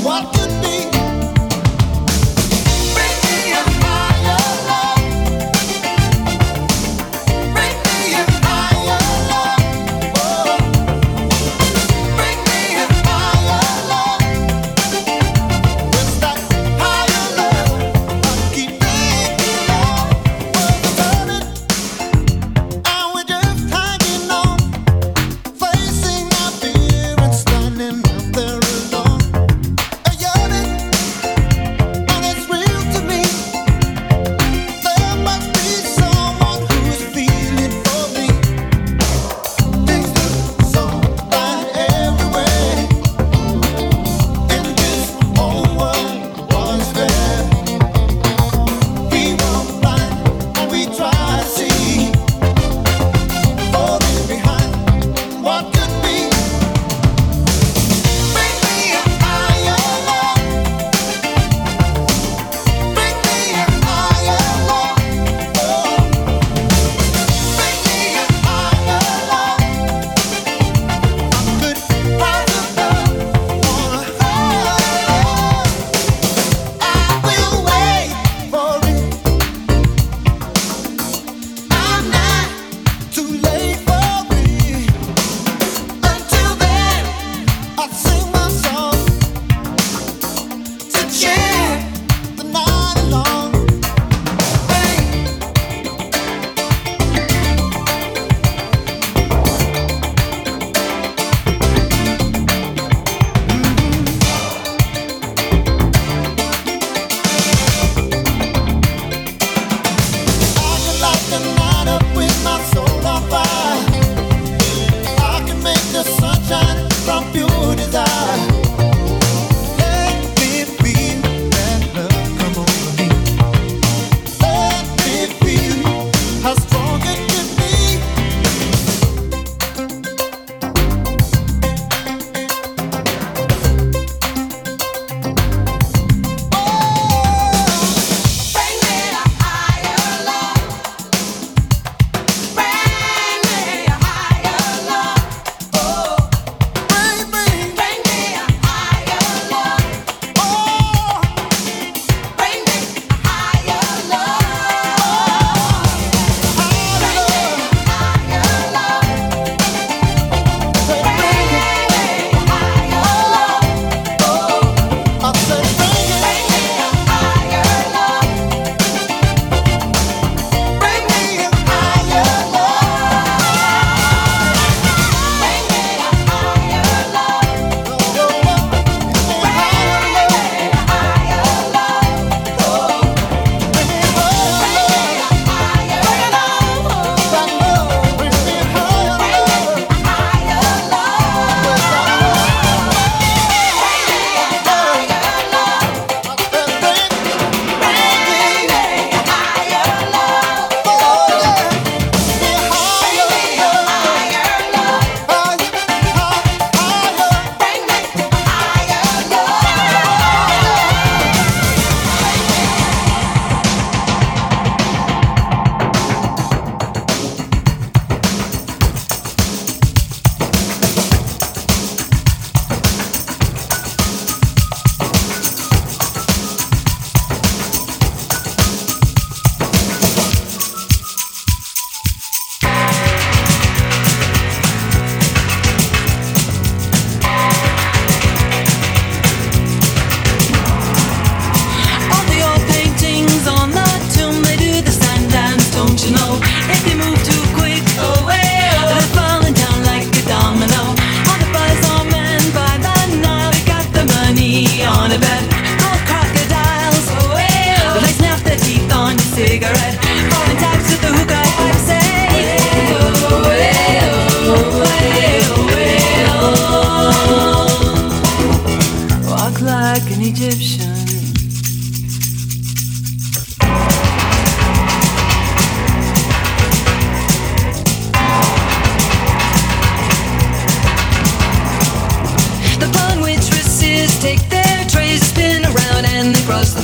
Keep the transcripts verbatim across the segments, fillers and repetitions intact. What could be?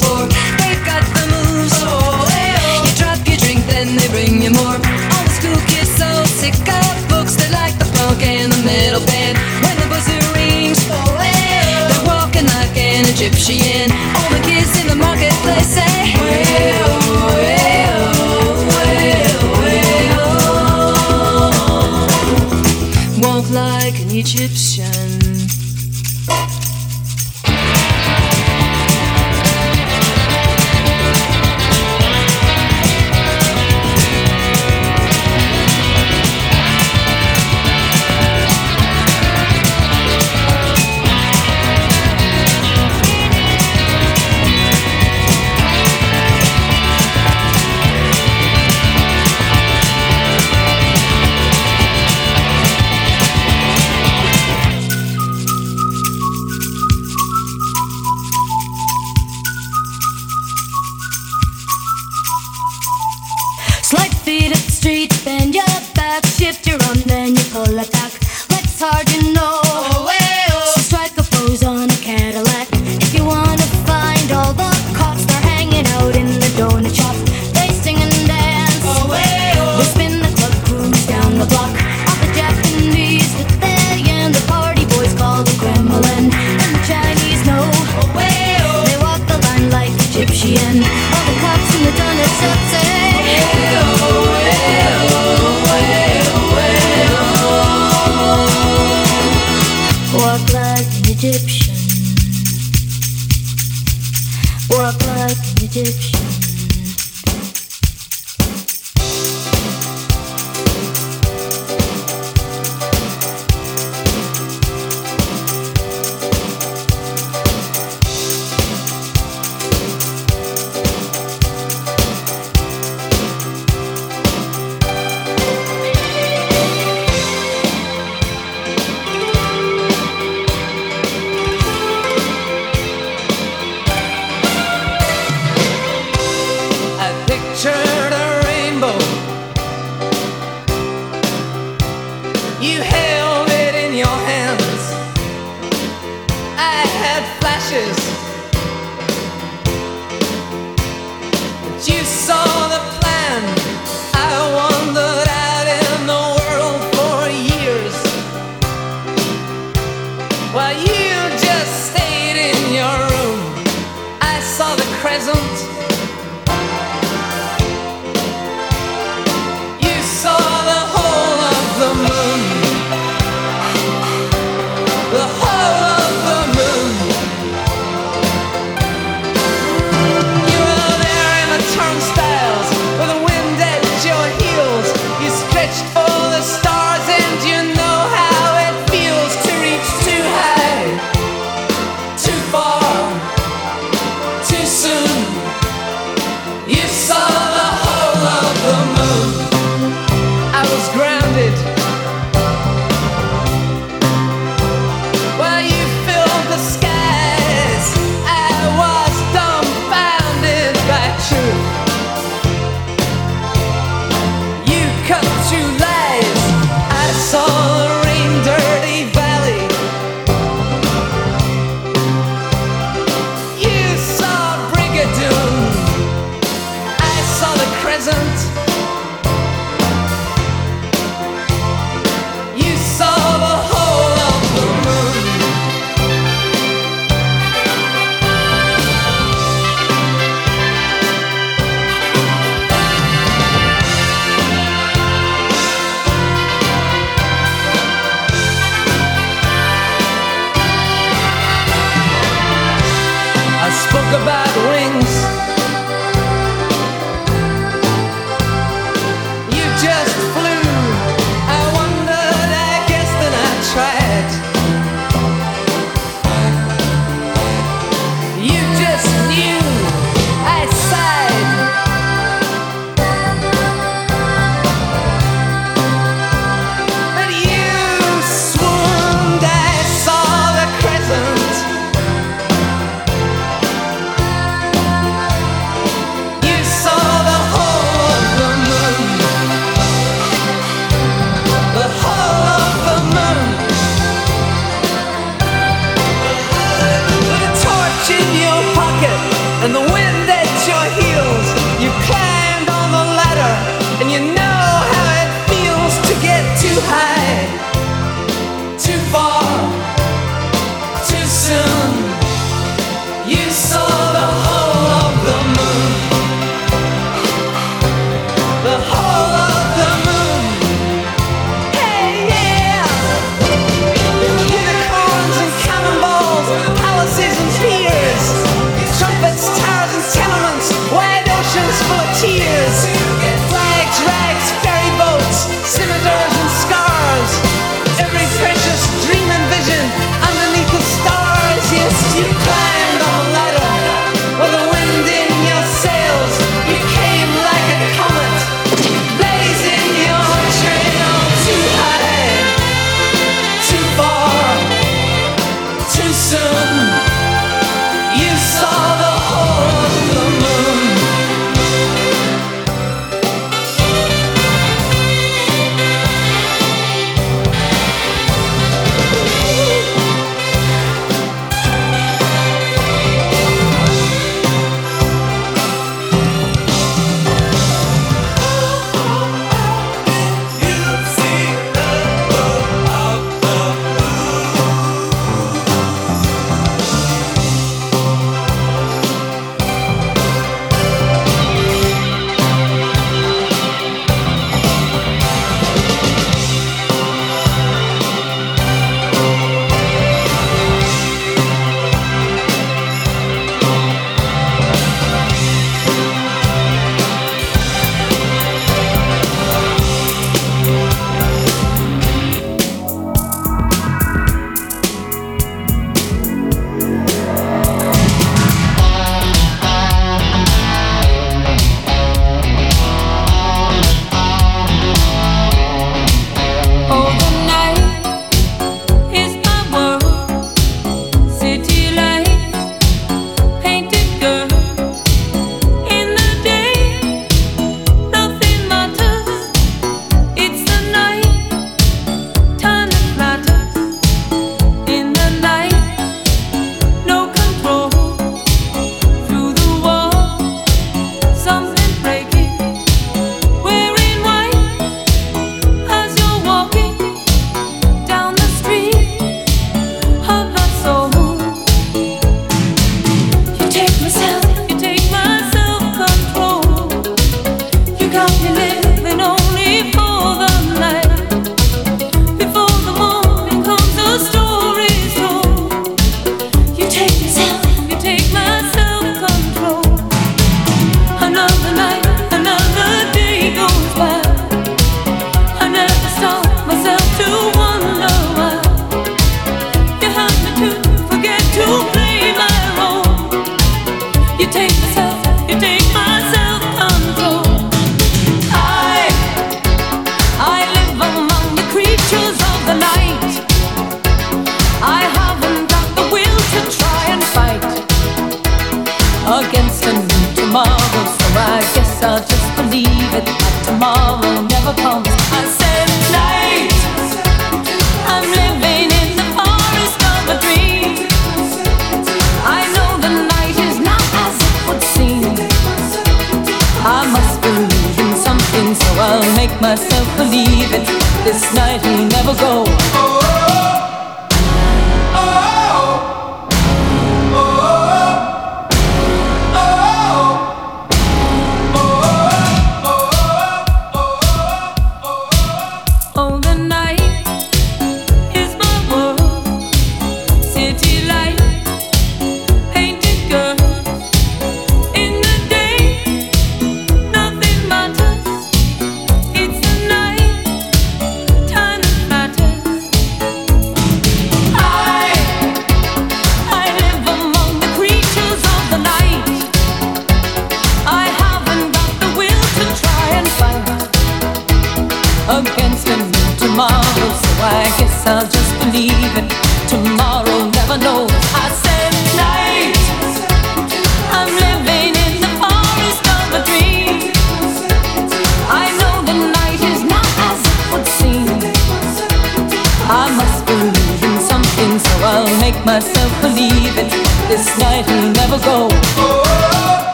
floor. They've got the moves. Oh, hey, oh. You drop your drink, then they bring you more. All the school kids so sick of books. They like the punk and the metal band. When the buzzer rings, oh, hey, oh. They're walking like an Egyptian. All the kids in the marketplace say, hey, oh, hey, oh, hey, oh, hey, oh. Walk like an Egyptian. Turnstile.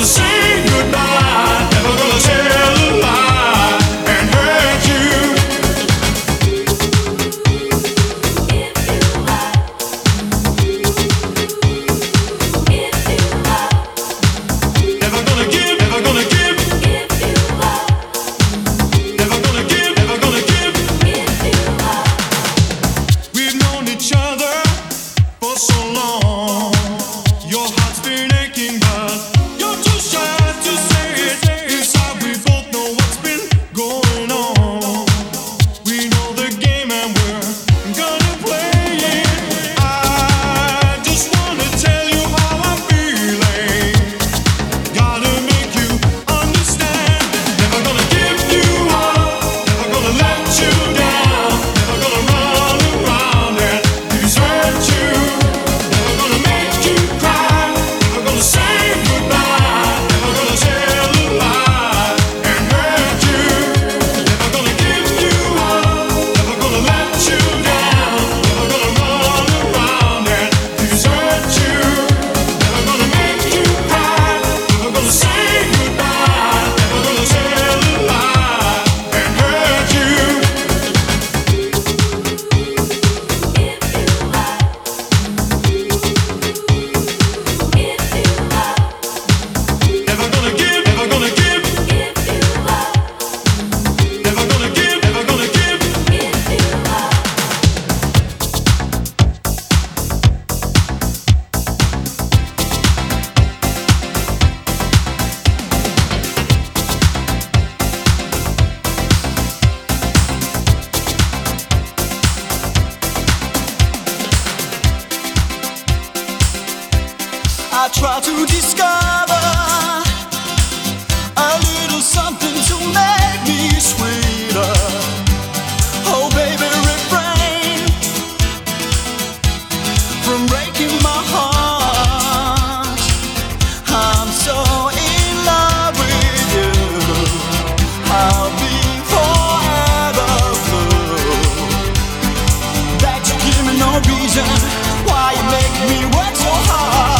gonna say goodbye, never gonna tell a lie and hurt you. If you lie, if you lie, never gonna give, never gonna give. If you lie, never gonna give, never gonna give. If you lie, we've known each other for so long. Your heart's been aching, but you're too shy to say it. Inside, we both know what's been going on. We know the game, and we're gonna play it. I just wanna tell you how I'm feeling. Gotta make you understand. Never gonna give you up. Never gonna let you down. I try to discover a little something to make me sweeter. Oh baby, refrain from breaking my heart. I'm so in love with you, I'll be forever blue. That you give me no reason why you make me work so hard.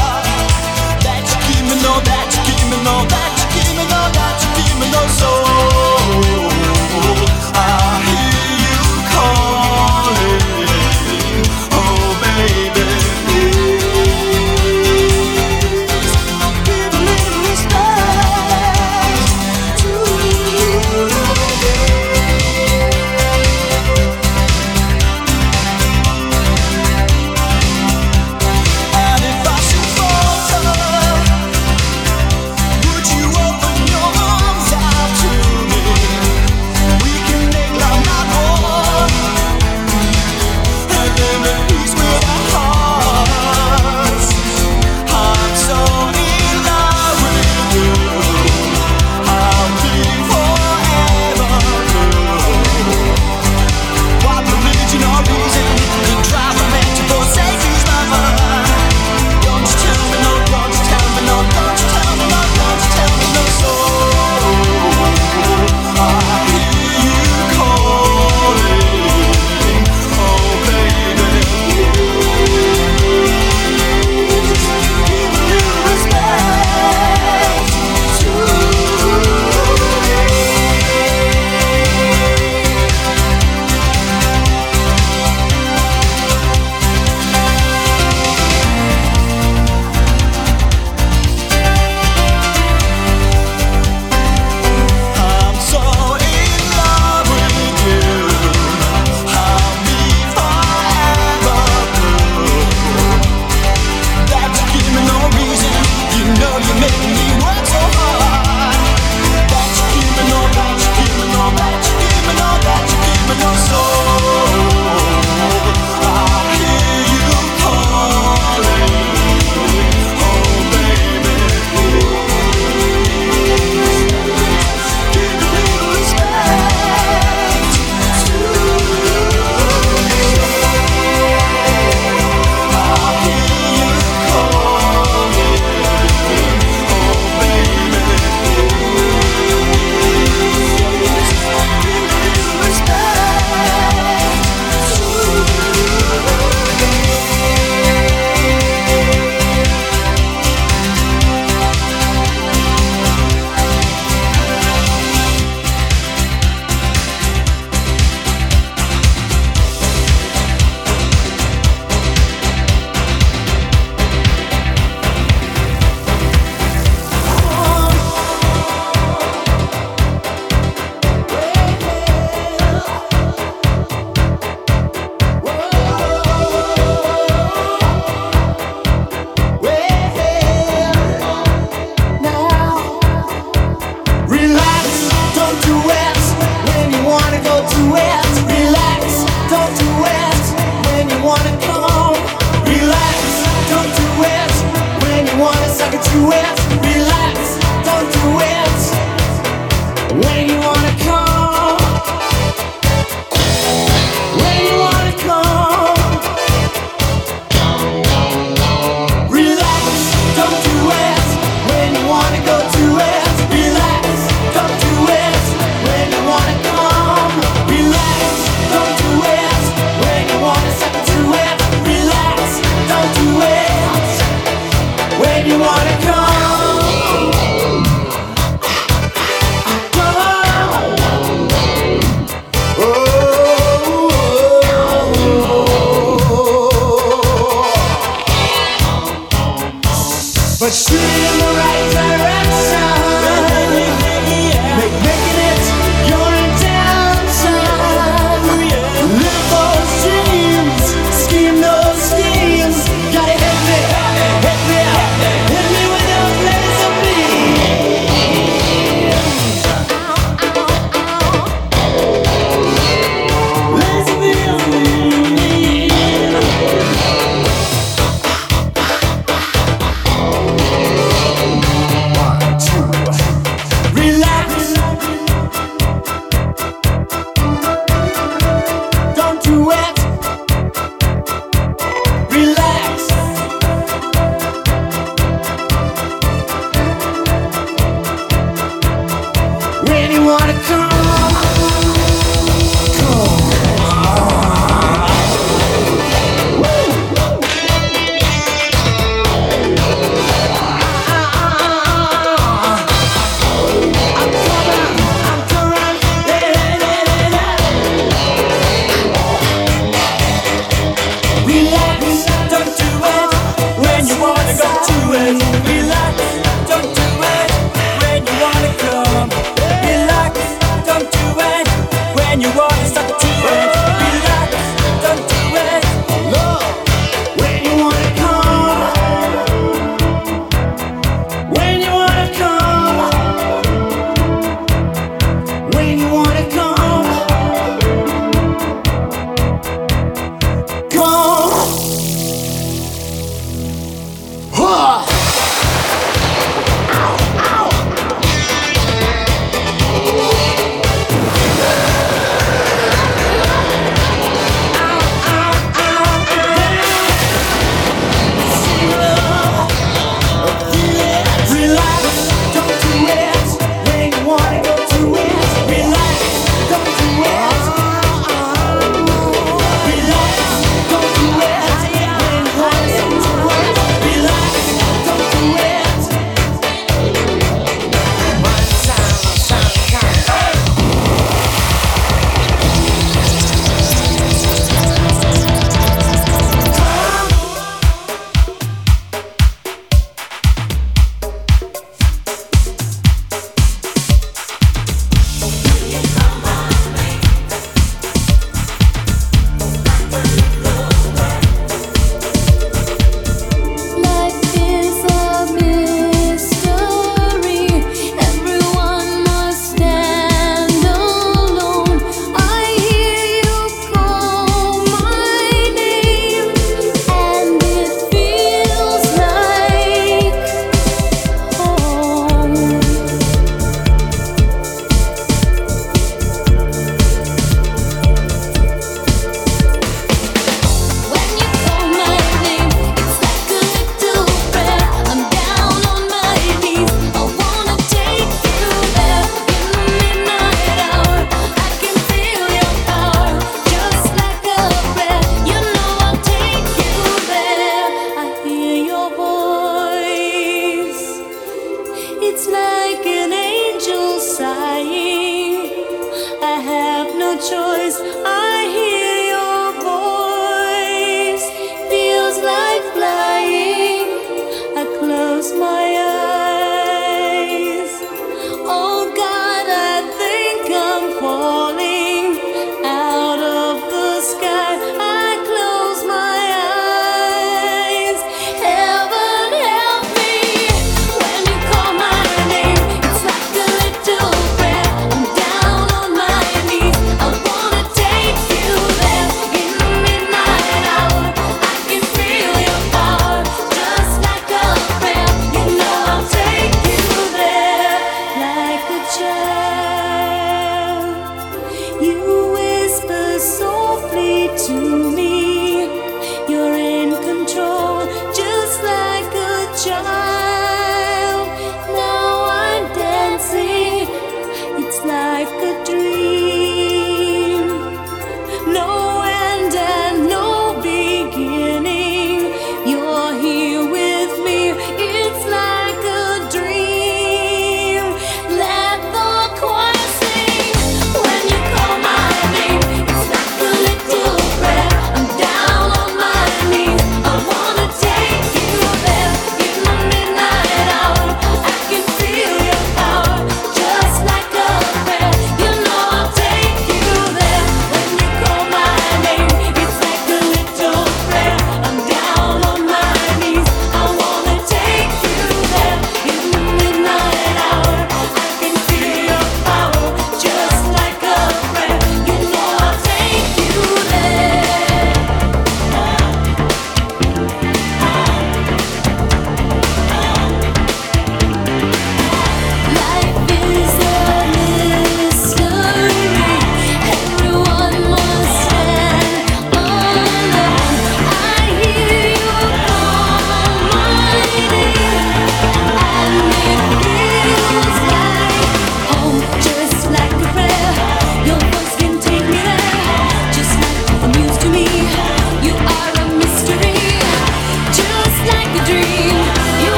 When you wanna come.